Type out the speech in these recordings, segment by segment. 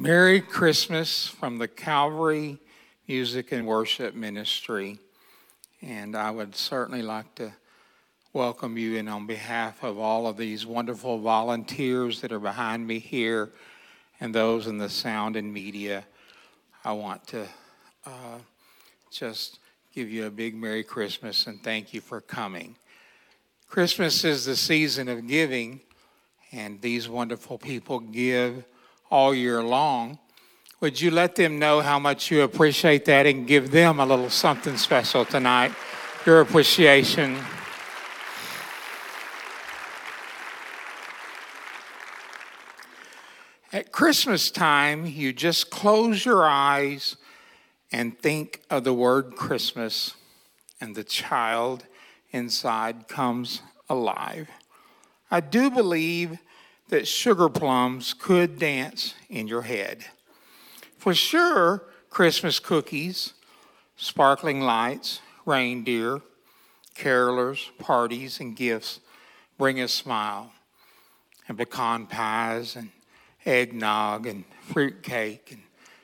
Merry Christmas from the Calvary Music and Worship Ministry. And I would certainly like to welcome you, and on behalf of all of these wonderful volunteers that are behind me here and those in the sound and media, I want to just give you a big Merry Christmas and thank you for coming. Christmas is the season of giving, and these wonderful people give all year long. Would you let them know how much you appreciate that and give them a little something special tonight? Your appreciation. At Christmas time, you just close your eyes and think of the word Christmas, and the child inside comes alive. I do believe that sugar plums could dance in your head. For sure, Christmas cookies, sparkling lights, reindeer, carolers, parties, and gifts bring a smile. And pecan pies, and eggnog, and fruitcake, and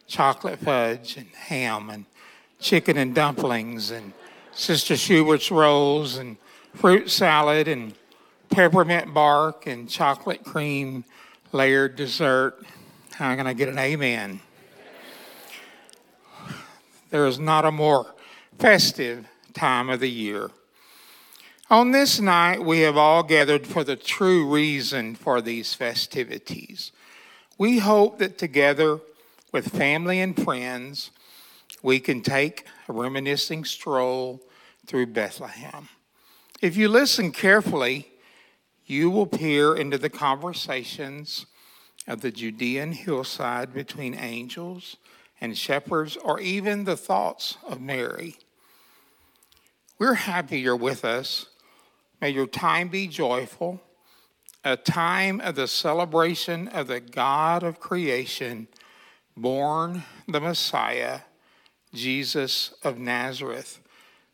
chocolate fudge, and ham, and chicken and dumplings, and Sister Schubert's rolls, and fruit salad, and peppermint bark, and chocolate cream layered dessert. How can I get an amen? There is not a more festive time of the year. On this night, we have all gathered for the true reason for these festivities. We hope that together with family and friends, we can take a reminiscing stroll through Bethlehem. If you listen carefully, you will peer into the conversations of the Judean hillside between angels and shepherds, or even the thoughts of Mary. We're happy you're with us. May your time be joyful, a time of the celebration of the God of creation, born the Messiah, Jesus of Nazareth.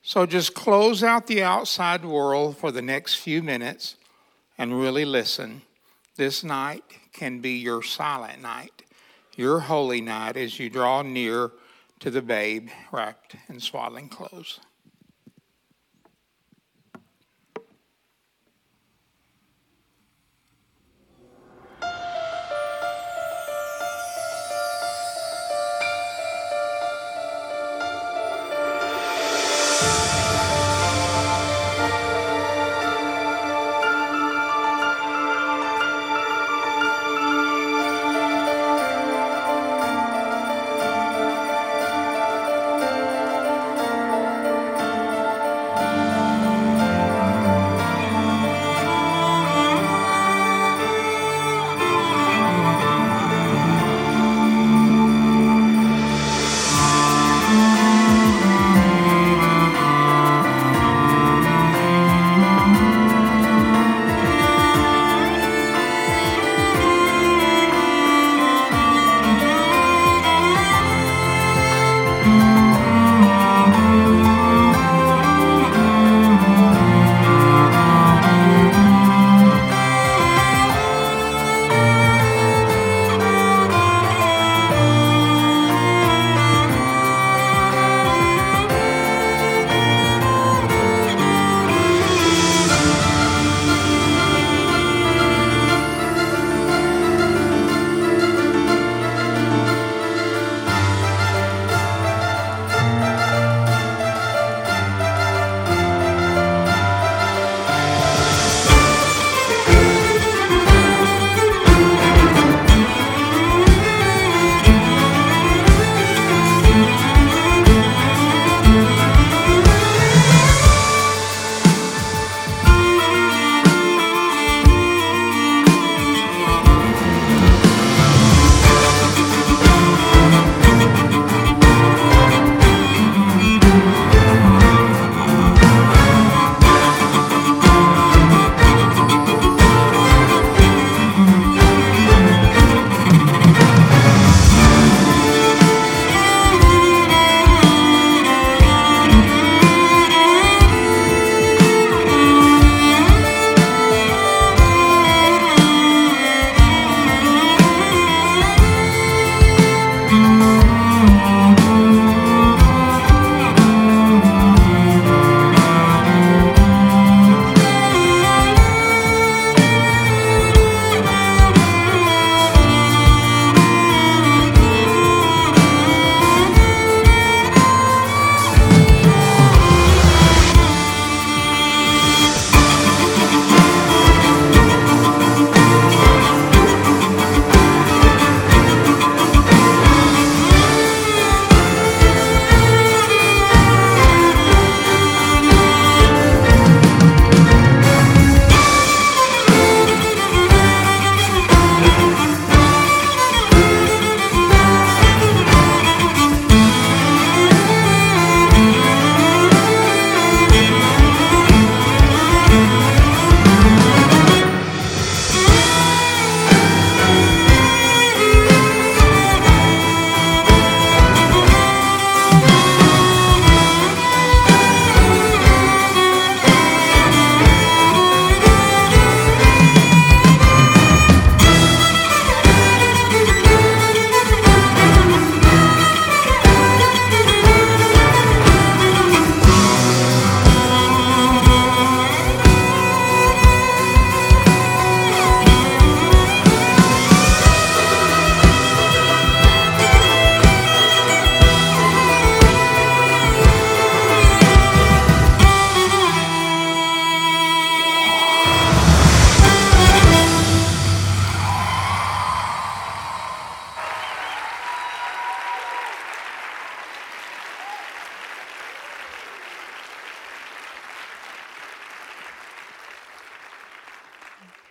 So just close out the outside world for the next few minutes and really listen. This night can be your silent night, your holy night, as you draw near to the babe wrapped in swaddling clothes.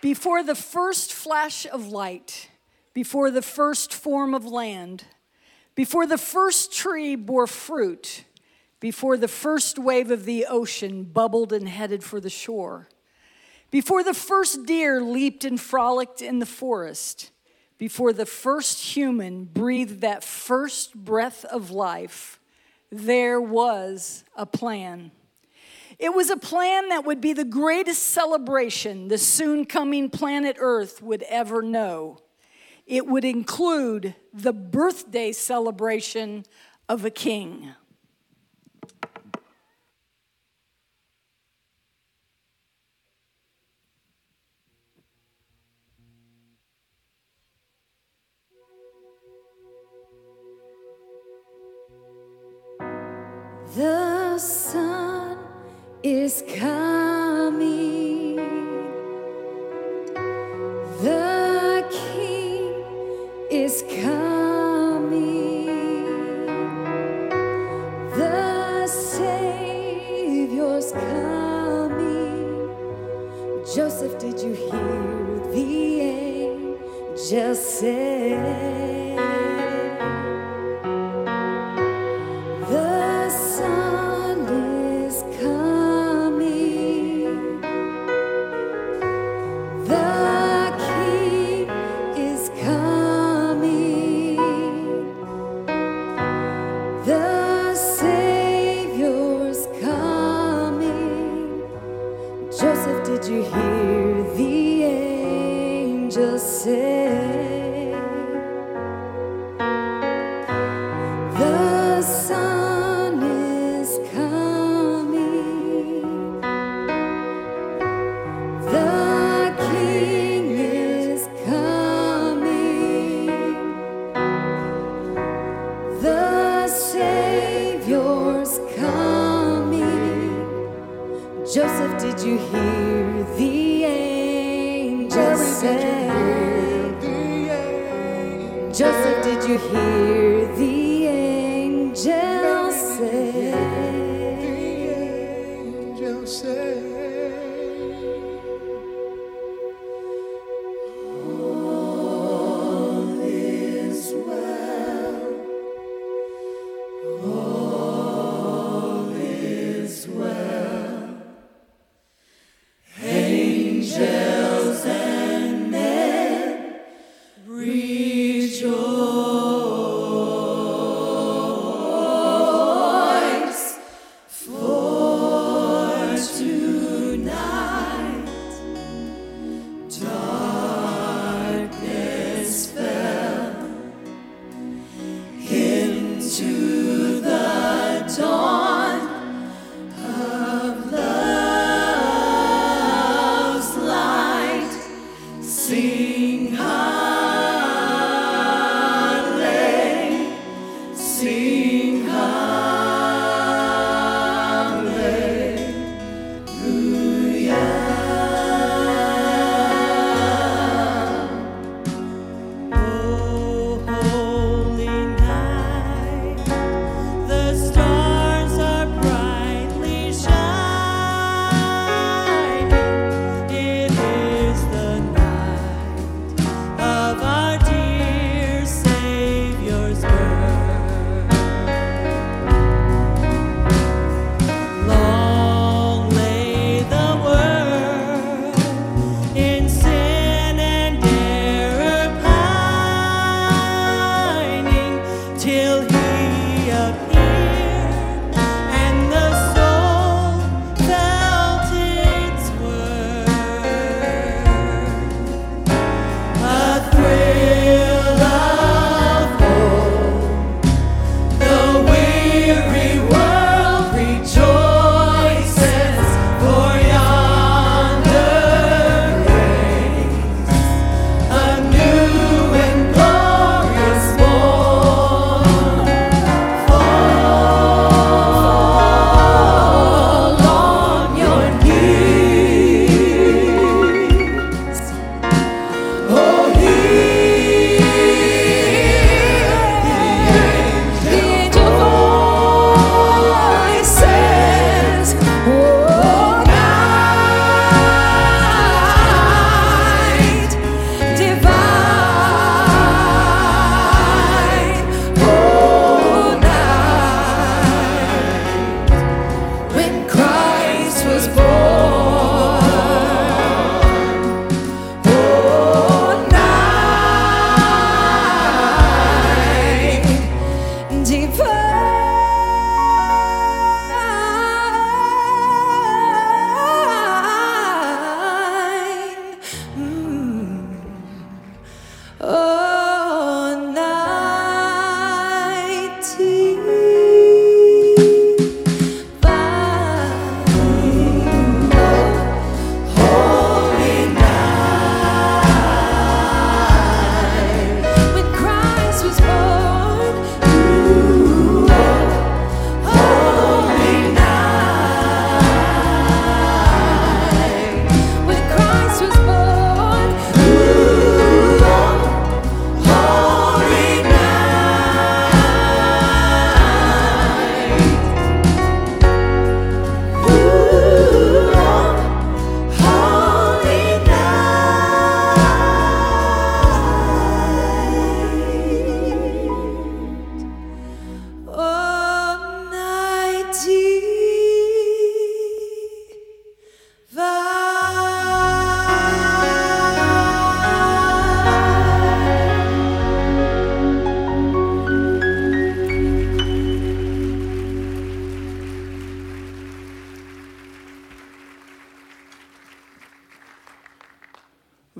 Before the first flash of light, before the first form of land, before the first tree bore fruit, before the first wave of the ocean bubbled and headed for the shore, before the first deer leaped and frolicked in the forest, before the first human breathed that first breath of life, there was a plan. It was a plan that would be the greatest celebration the soon-coming planet Earth would ever know. It would include the birthday celebration of a king. The sun is coming, the King is coming, the Savior's coming. Joseph, did you hear the angel say?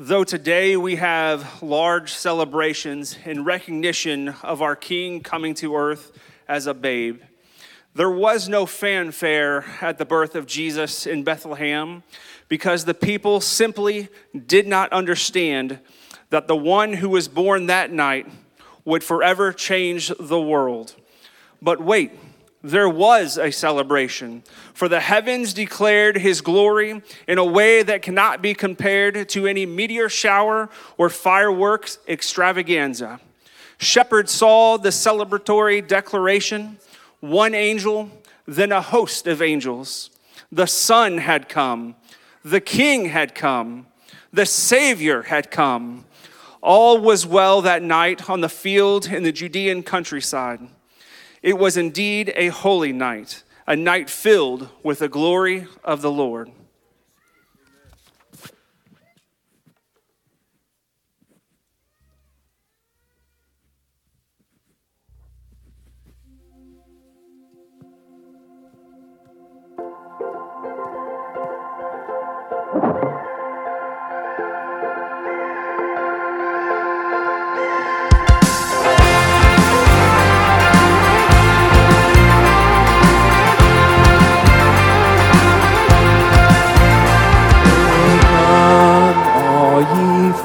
So today we have large celebrations in recognition of our King coming to earth as a babe. There was no fanfare at the birth of Jesus in Bethlehem because the people simply did not understand that the one who was born that night would forever change the world. But wait, there was a celebration, for the heavens declared his glory in a way that cannot be compared to any meteor shower or fireworks extravaganza. Shepherds saw the celebratory declaration, one angel, then a host of angels. The Son had come, the King had come, the Savior had come. All was well that night on the field in the Judean countryside. It was indeed a holy night, a night filled with the glory of the Lord.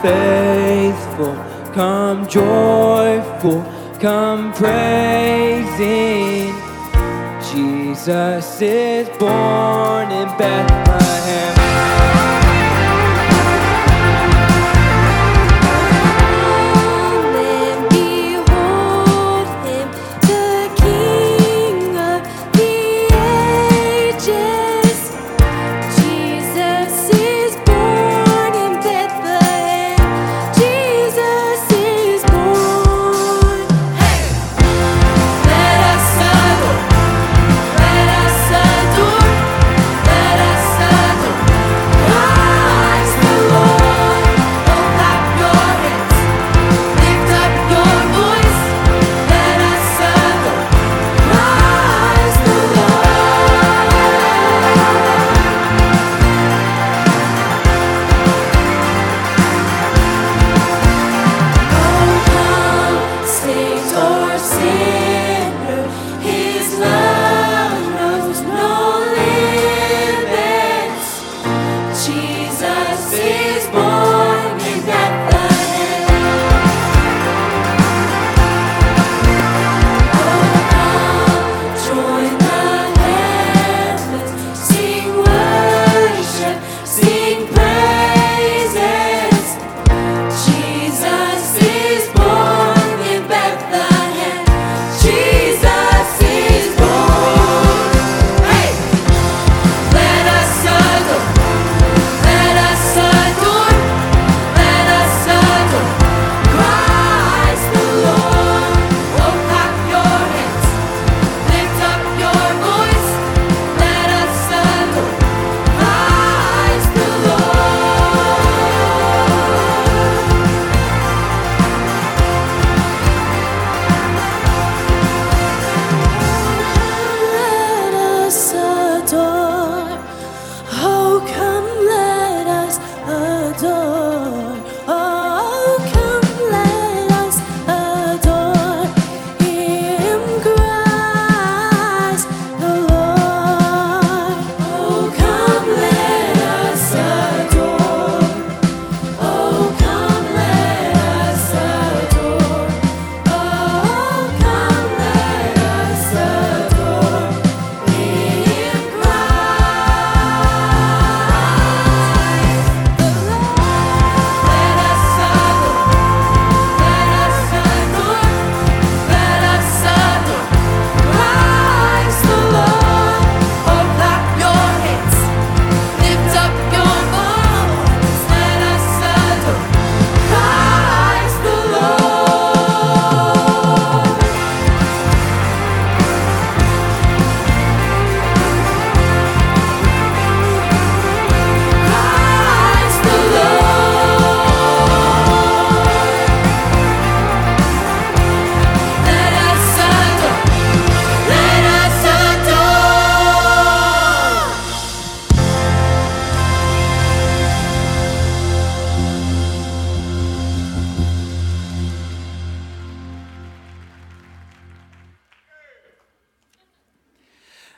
Faithful, come joyful, come praising. Jesus is born in Bethlehem.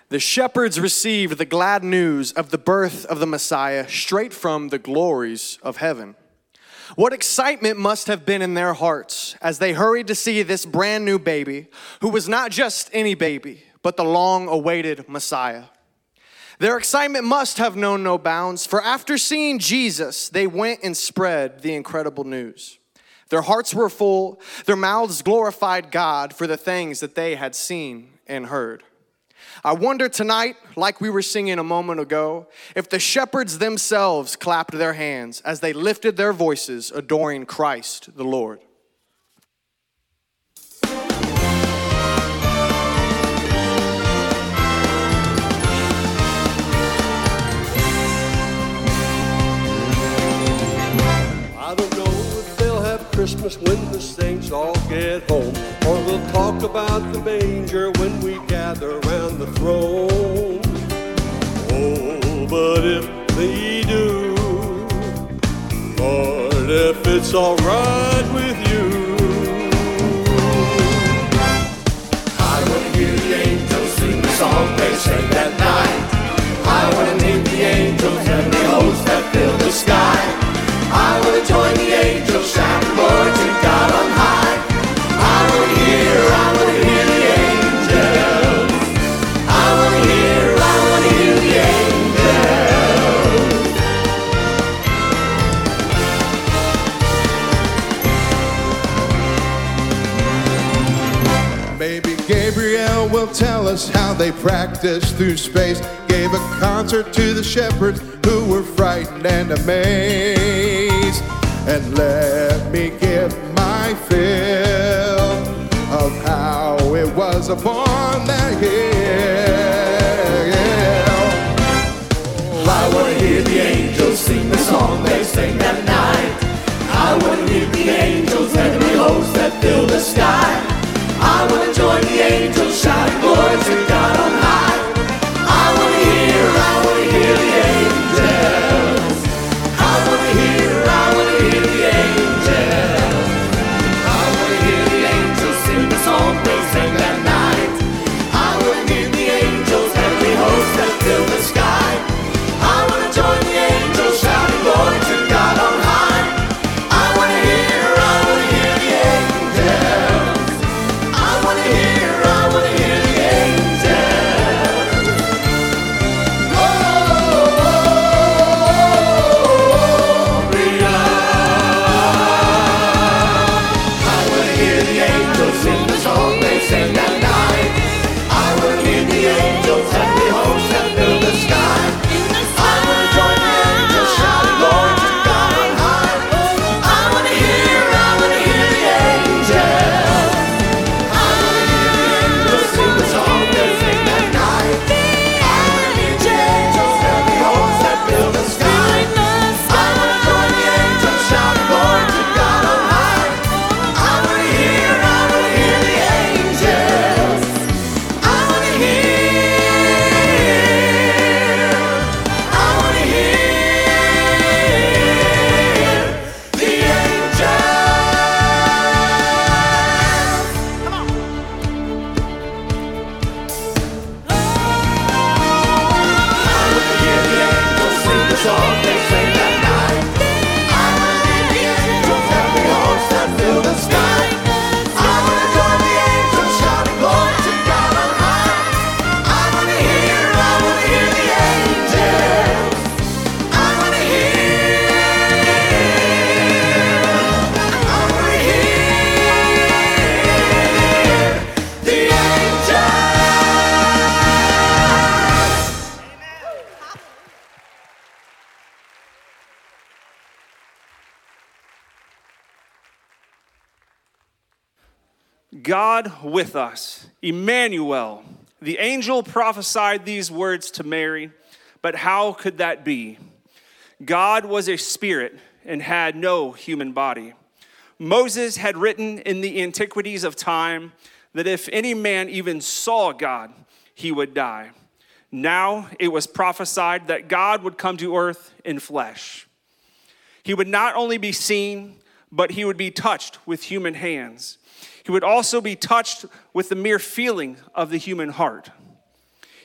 The shepherds received the glad news of the birth of the Messiah straight from the glories of heaven. What excitement must have been in their hearts as they hurried to see this brand new baby, who was not just any baby, but the long-awaited Messiah. Their excitement must have known no bounds, for after seeing Jesus, they went and spread the incredible news. Their hearts were full, their mouths glorified God for the things that they had seen and heard. I wonder tonight, like we were singing a moment ago, if the shepherds themselves clapped their hands as they lifted their voices, adoring Christ the Lord. I don't know if they'll have Christmas when the saints all get home, or we'll talk about the manger when we gather round the throne. Oh, but if they do, Lord, if it's all right with you, I want to hear the angels sing the song they sang that night. I want to meet the angels and the hosts that fill the sky. I want to join the angels shouting, Lord, to God on high. I want to hear the angels. I want to hear the angels. Maybe Gabriel will tell us how they practiced through space, gave a concert to the shepherds who were frightened and amazed. And let me give my fill of how it was upon that hill. I want to hear the angels sing the song they sang that night. I want to meet the angels and the hosts that fill the sky. I want to join the angels shouting glory to God on high. I want to hear the angels. I want to hear the angels. They sang that night. I want to meet the angels, heavenly hosts that fill the sky. I want to join the angels, shouting glory to God on high. I want to hear the angels. I want to hear the angels. Oh, oh, oh, oh, Maria. I want to hear the angels in the song they sang that night. I will hear the angels and the hosts that fill the sky. I will join the angels shouting, Lord to God on high. I want to hear the angels. I want to hear the angels sing the song they sang that night. I want to hear the angels and the hosts that fill the sky. I want to join the angels shouting, Lord to God on high. I want to hear the angels. I want to hear the angels. I want to hear the angels sing the song they sang that night. I want to hear the angels and the hosts that fill the sky. I want to join the angels shouting glory to God on high. I want to hear the angels. I want to hear the angels. God with us, Emmanuel. The angel prophesied these words to Mary, but how could that be? God was a spirit and had no human body. Moses had written in the antiquities of time that if any man even saw God, he would die. Now it was prophesied that God would come to earth in flesh. He would not only be seen, but he would be touched with human hands. He would also be touched with the mere feeling of the human heart.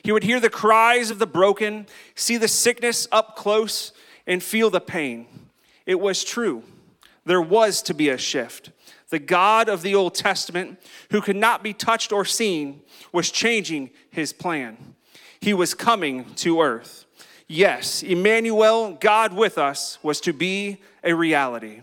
He would hear the cries of the broken, see the sickness up close, and feel the pain. It was true. There was to be a shift. The God of the Old Testament, who could not be touched or seen, was changing his plan. He was coming to earth. Yes, Emmanuel, God with us, was to be a reality.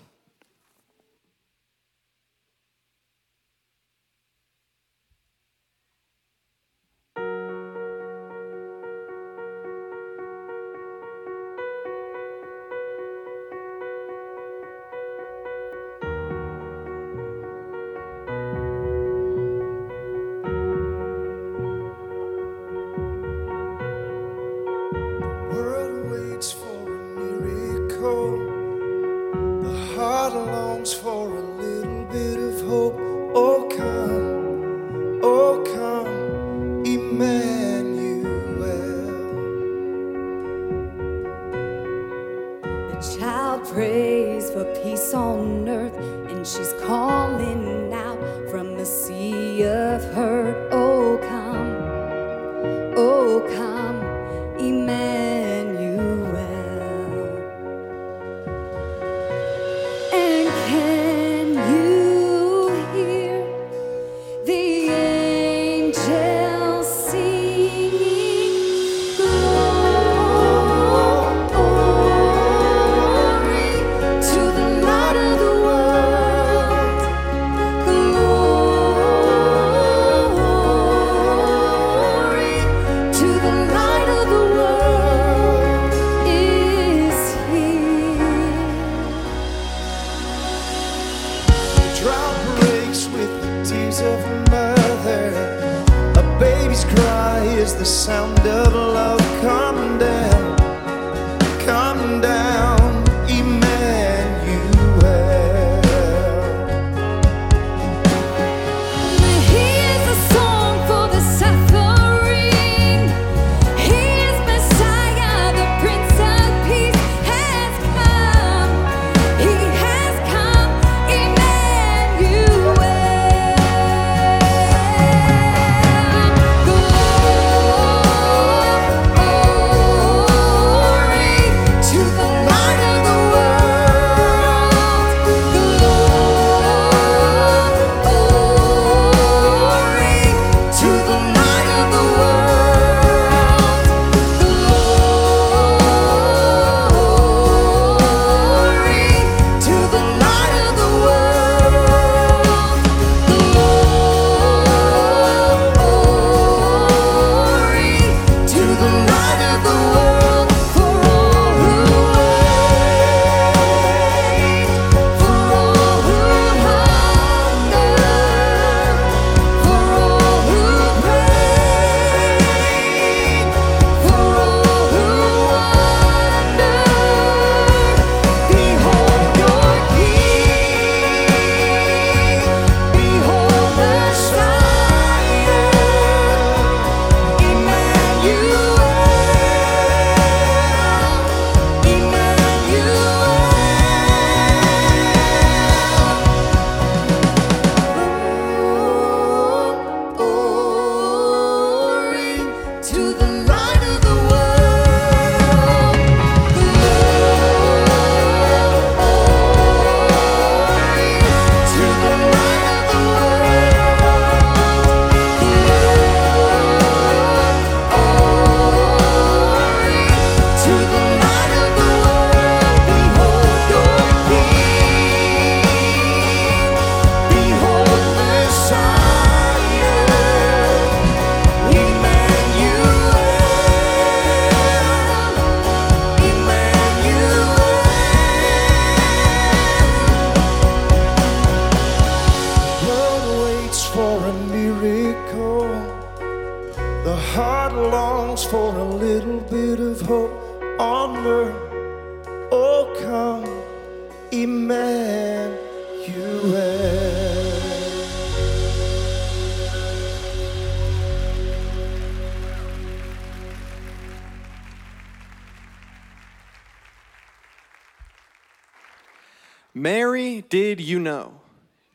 Mary, did you know?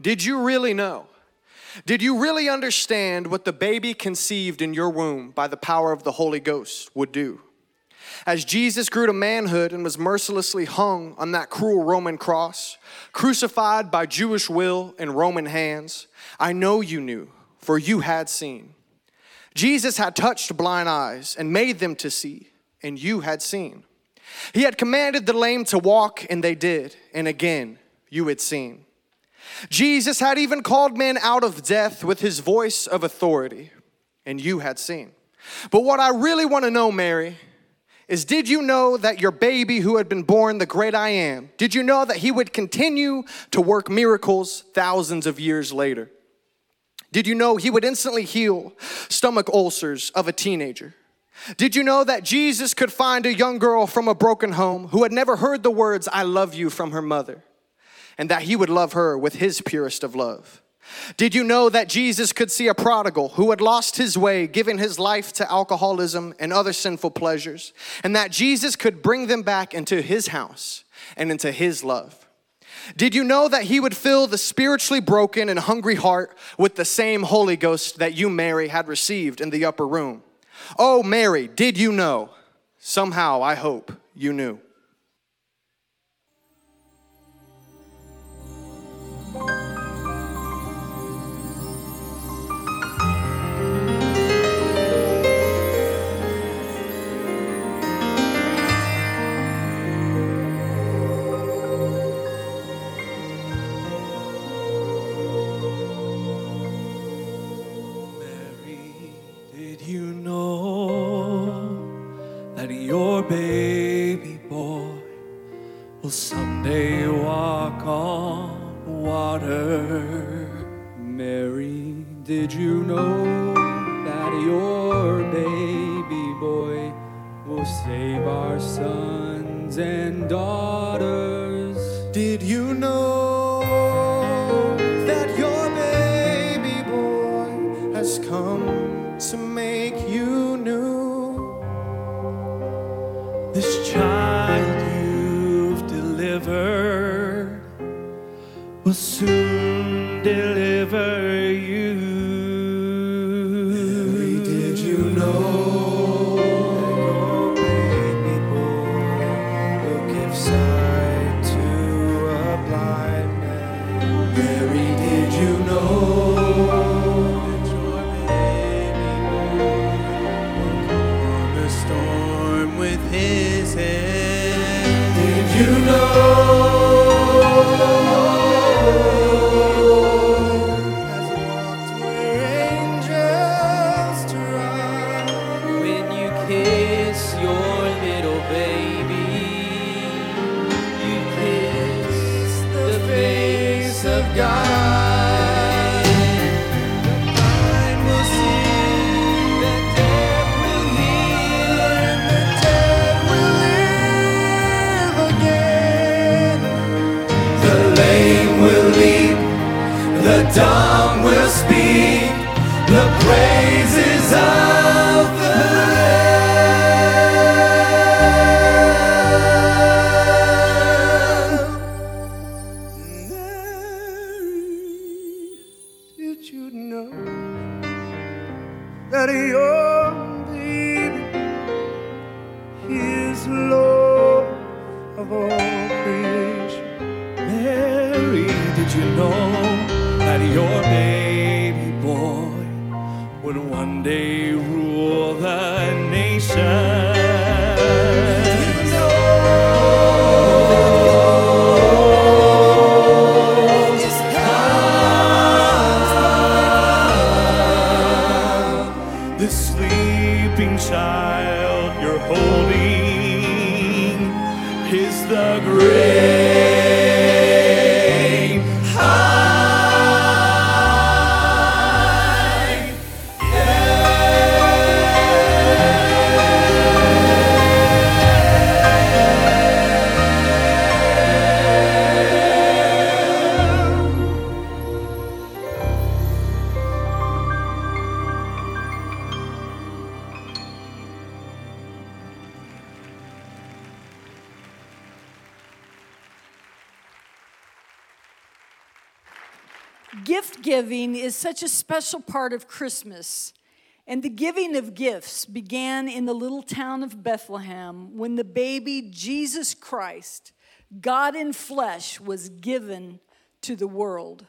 Did you really know Did you really understand what the baby conceived in your womb by the power of the Holy Ghost would do? As Jesus grew to manhood and was mercilessly hung on that cruel Roman cross, crucified by Jewish will and Roman hands, I know you knew, for you had seen. Jesus had touched blind eyes and made them to see, and you had seen. He had commanded the lame to walk, and they did, and again you had seen. Jesus had even called men out of death with his voice of authority, and you had seen. But what I really want to know, Mary, is did you know that your baby who had been born, the great I Am, did you know that he would continue to work miracles thousands of years later? Did you know he would instantly heal stomach ulcers of a teenager? Did you know that Jesus could find a young girl from a broken home who had never heard the words, I love you, from her mother, and that he would love her with his purest of love? Did you know that Jesus could see a prodigal who had lost his way, giving his life to alcoholism and other sinful pleasures, and that Jesus could bring them back into his house and into his love? Did you know that he would fill the spiritually broken and hungry heart with the same Holy Ghost that you, Mary, had received in the upper room? Oh, Mary, did you know? Somehow, I hope you knew. Your baby boy will someday walk on water. Mary, did you know that your baby boy will save our sons and daughters? Did you know that your baby boy has come to make you new? This child you've delivered will soon deliver you. Mary, did you know that your baby boy will give sight to a blind man? Mary, did you know? You know, as you walked where angels trod, when you kiss your little baby, you kiss the face of God. Dumb will speak the praises of the Lamb. Mary, did you know that your baby is Lord of all creation? Mary, did you know that your baby boy would one day rule the nation? Gift giving is such a special part of Christmas, and the giving of gifts began in the little town of Bethlehem when the baby Jesus Christ, God in flesh, was given to the world.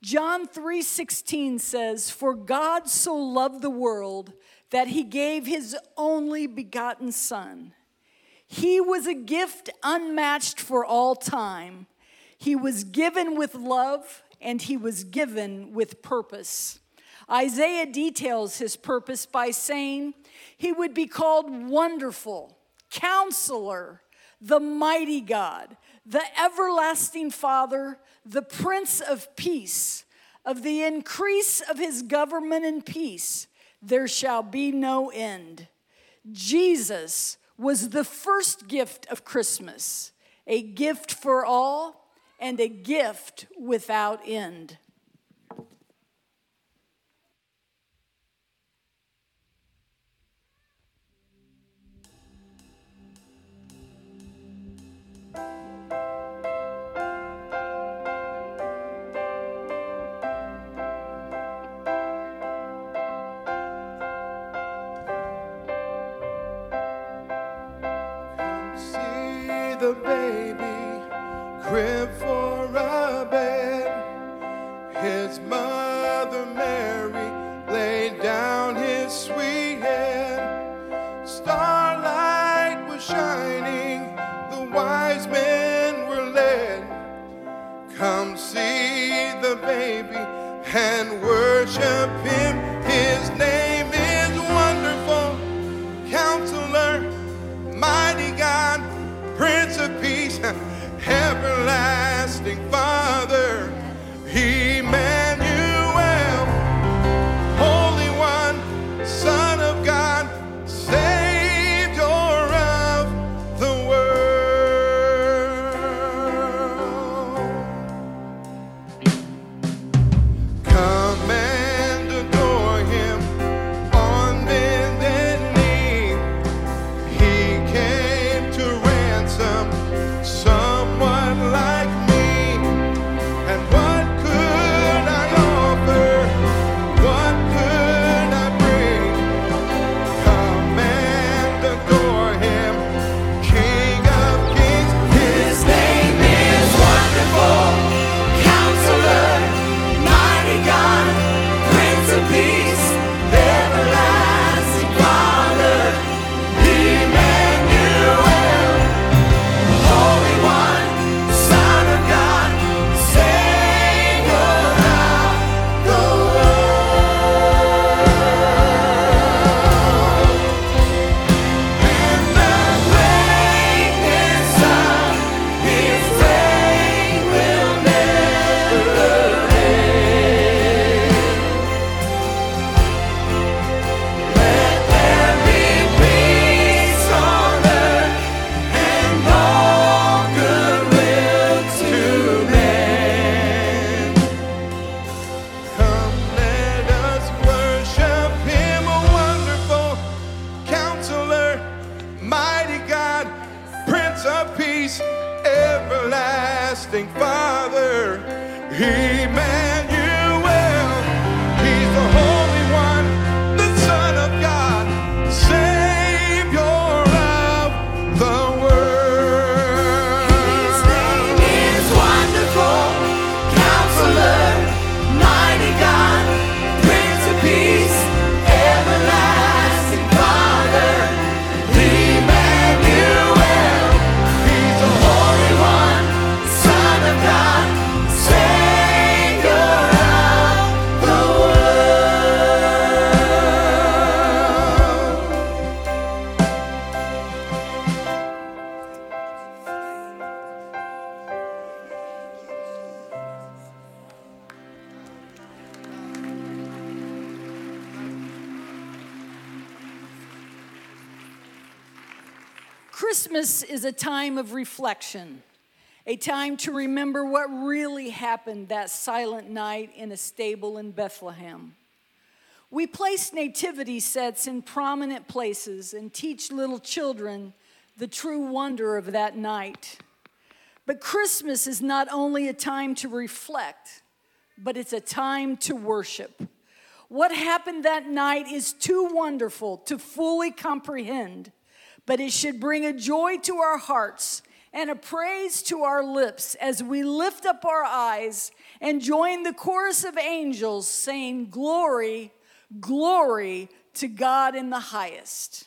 John 3:16 says, "For God so loved the world that he gave his only begotten Son." He was a gift unmatched for all time. He was given with love, and he was given with purpose. Isaiah details his purpose by saying he would be called Wonderful, Counselor, the Mighty God, the Everlasting Father, the Prince of Peace. Of the increase of his government and peace, there shall be no end. Jesus was the first gift of Christmas, a gift for all, and a gift without end. Come see the baby crib for a bed. His mother Mary laid down his sweet head. Starlight was shining, the wise men were led. Come see the baby and worship him. His name is Wonderful, Counselor, Mighty God, Prince of Peace, Everlasting Father, Emmanuel, Holy One, Son of God, Savior of the world. Come and adore him on bended knee. He came to ransom someone like me, and what could I offer? What could I bring? Come and adore him, King of Kings. His name is Wonderful, Counselor, Mighty God, Prince of Peace, Everlasting Father, Emmanuel, Holy One, Son of God, Savior of the world. And the greatness of his reign will never end. Let there be peace on earth and all goodwill to men. Come, let us worship him, a Wonderful Counselor, Mighty God, Prince of Peace, Everlasting Father, Emmanuel. He's the Holy One, the Son of God, Savior of the world. His name is Wonderful, Counselor, Mighty God, Prince of Peace, Everlasting Father, Emmanuel. He's the Holy One, Son of God, Savior of the world. Christmas is a time of reflection, a time to remember what really happened that silent night in a stable in Bethlehem. We place nativity sets in prominent places and teach little children the true wonder of that night. But Christmas is not only a time to reflect, but it's a time to worship. What happened that night is too wonderful to fully comprehend, but it should bring a joy to our hearts and a praise to our lips as we lift up our eyes and join the chorus of angels saying, "Glory, glory to God in the highest."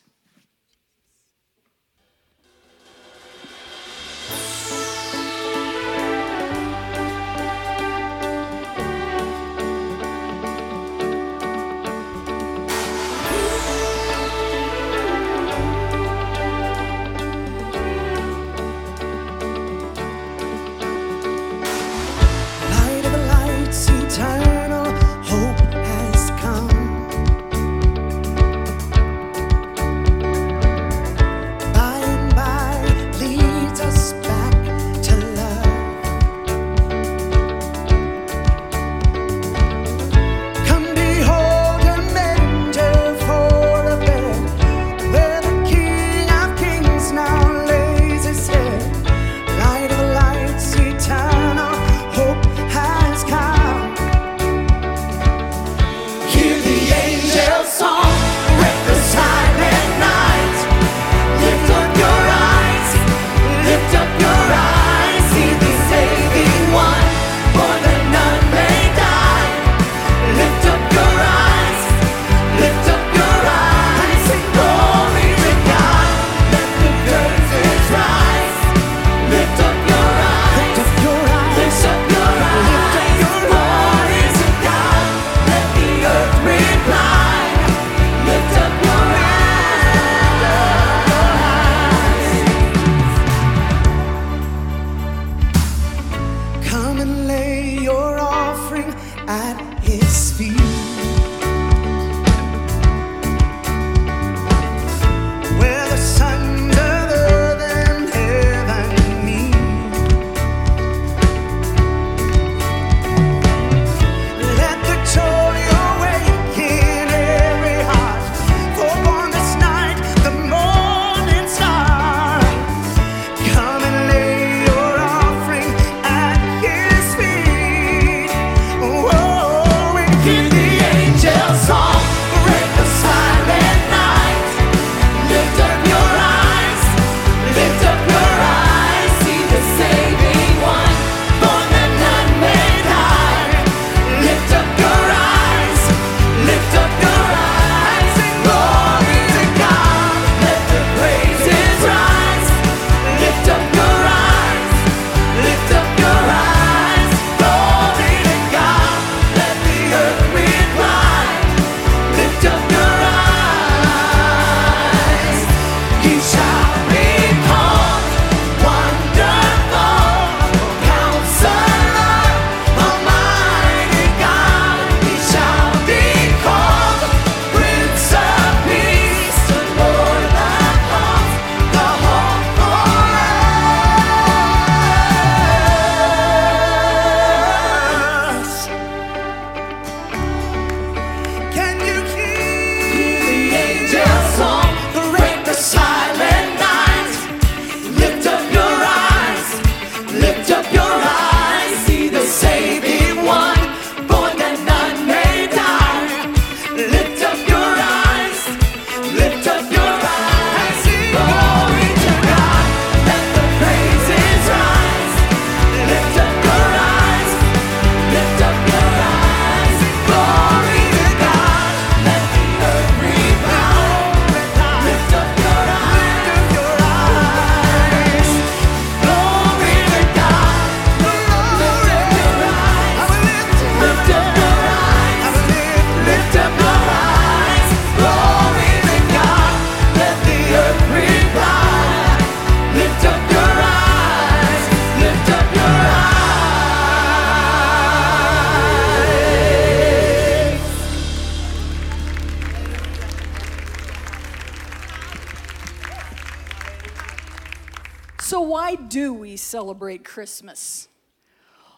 Celebrate Christmas.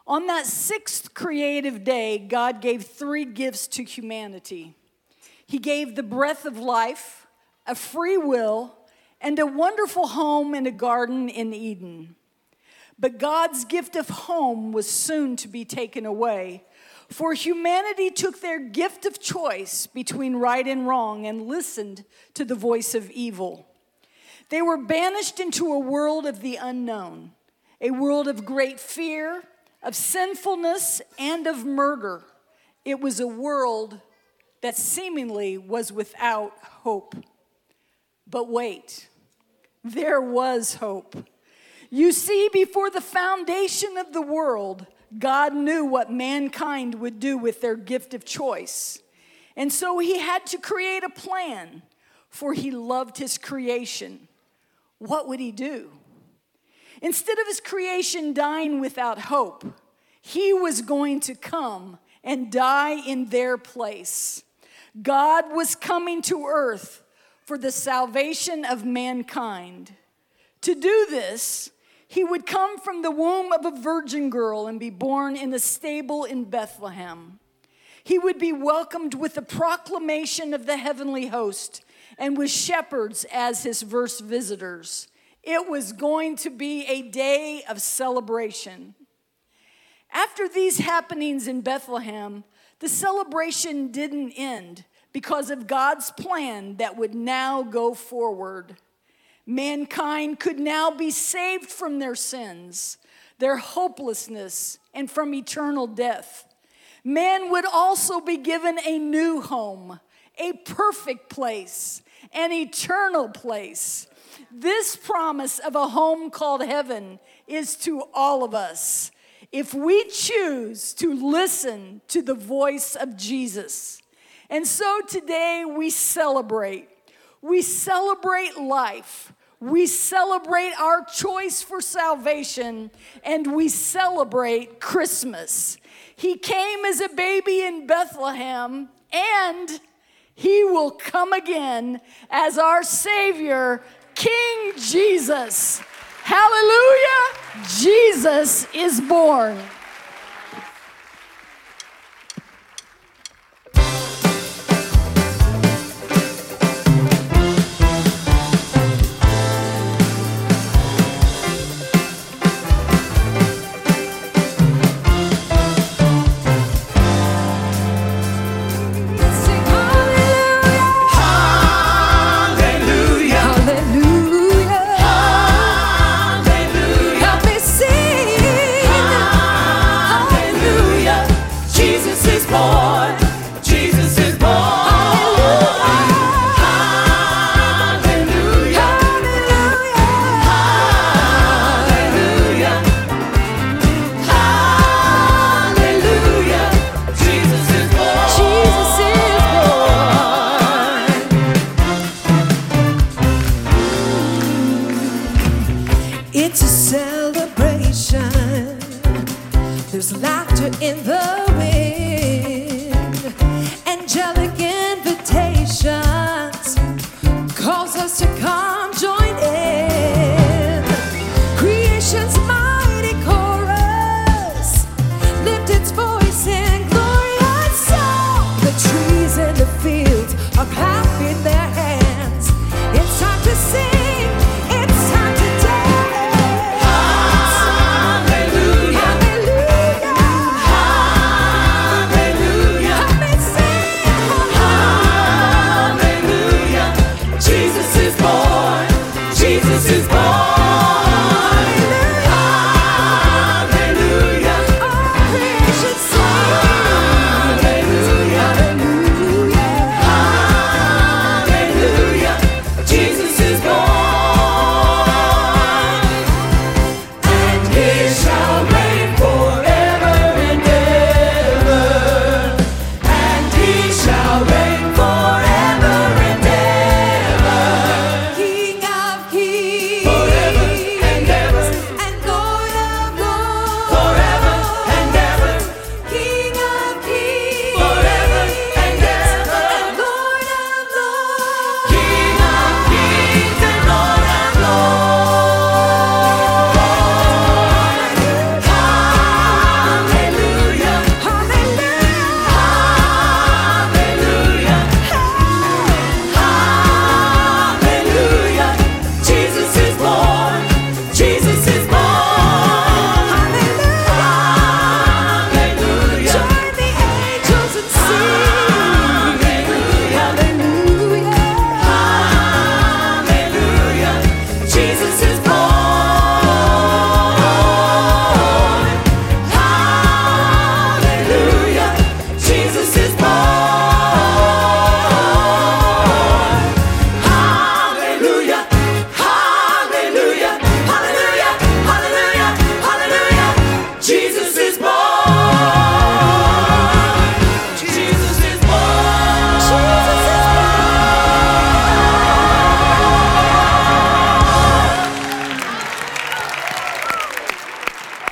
On that sixth creative day, God gave three gifts to humanity. He gave the breath of life, a free will, and a wonderful home and a garden in Eden. But God's gift of home was soon to be taken away For humanity took their gift of choice between right and wrong and listened to the voice of evil. They were banished into a world of the unknown, a world of great fear, of sinfulness, and of murder. It was a world that seemingly was without hope. But wait, there was hope. You see, before the foundation of the world, God knew what mankind would do with their gift of choice. And so he had to create a plan, for he loved his creation. What would he do? Instead of his creation dying without hope, he was going to come and die in their place. God was coming to earth for the salvation of mankind. To do this, he would come from the womb of a virgin girl and be born in a stable in Bethlehem. He would be welcomed with a proclamation of the heavenly host and with shepherds as his first visitors. It was going to be a day of celebration. After these happenings in Bethlehem, the celebration didn't end because of God's plan that would now go forward. Mankind could now be saved from their sins, their hopelessness, and from eternal death. Man would also be given a new home, a perfect place, an eternal place. This promise of a home called heaven is to all of us if we choose to listen to the voice of Jesus. And so today we celebrate. We celebrate life. We celebrate our choice for salvation, and we celebrate Christmas. He came as a baby in Bethlehem, and he will come again as our Savior, King Jesus. Hallelujah! Jesus is born. This is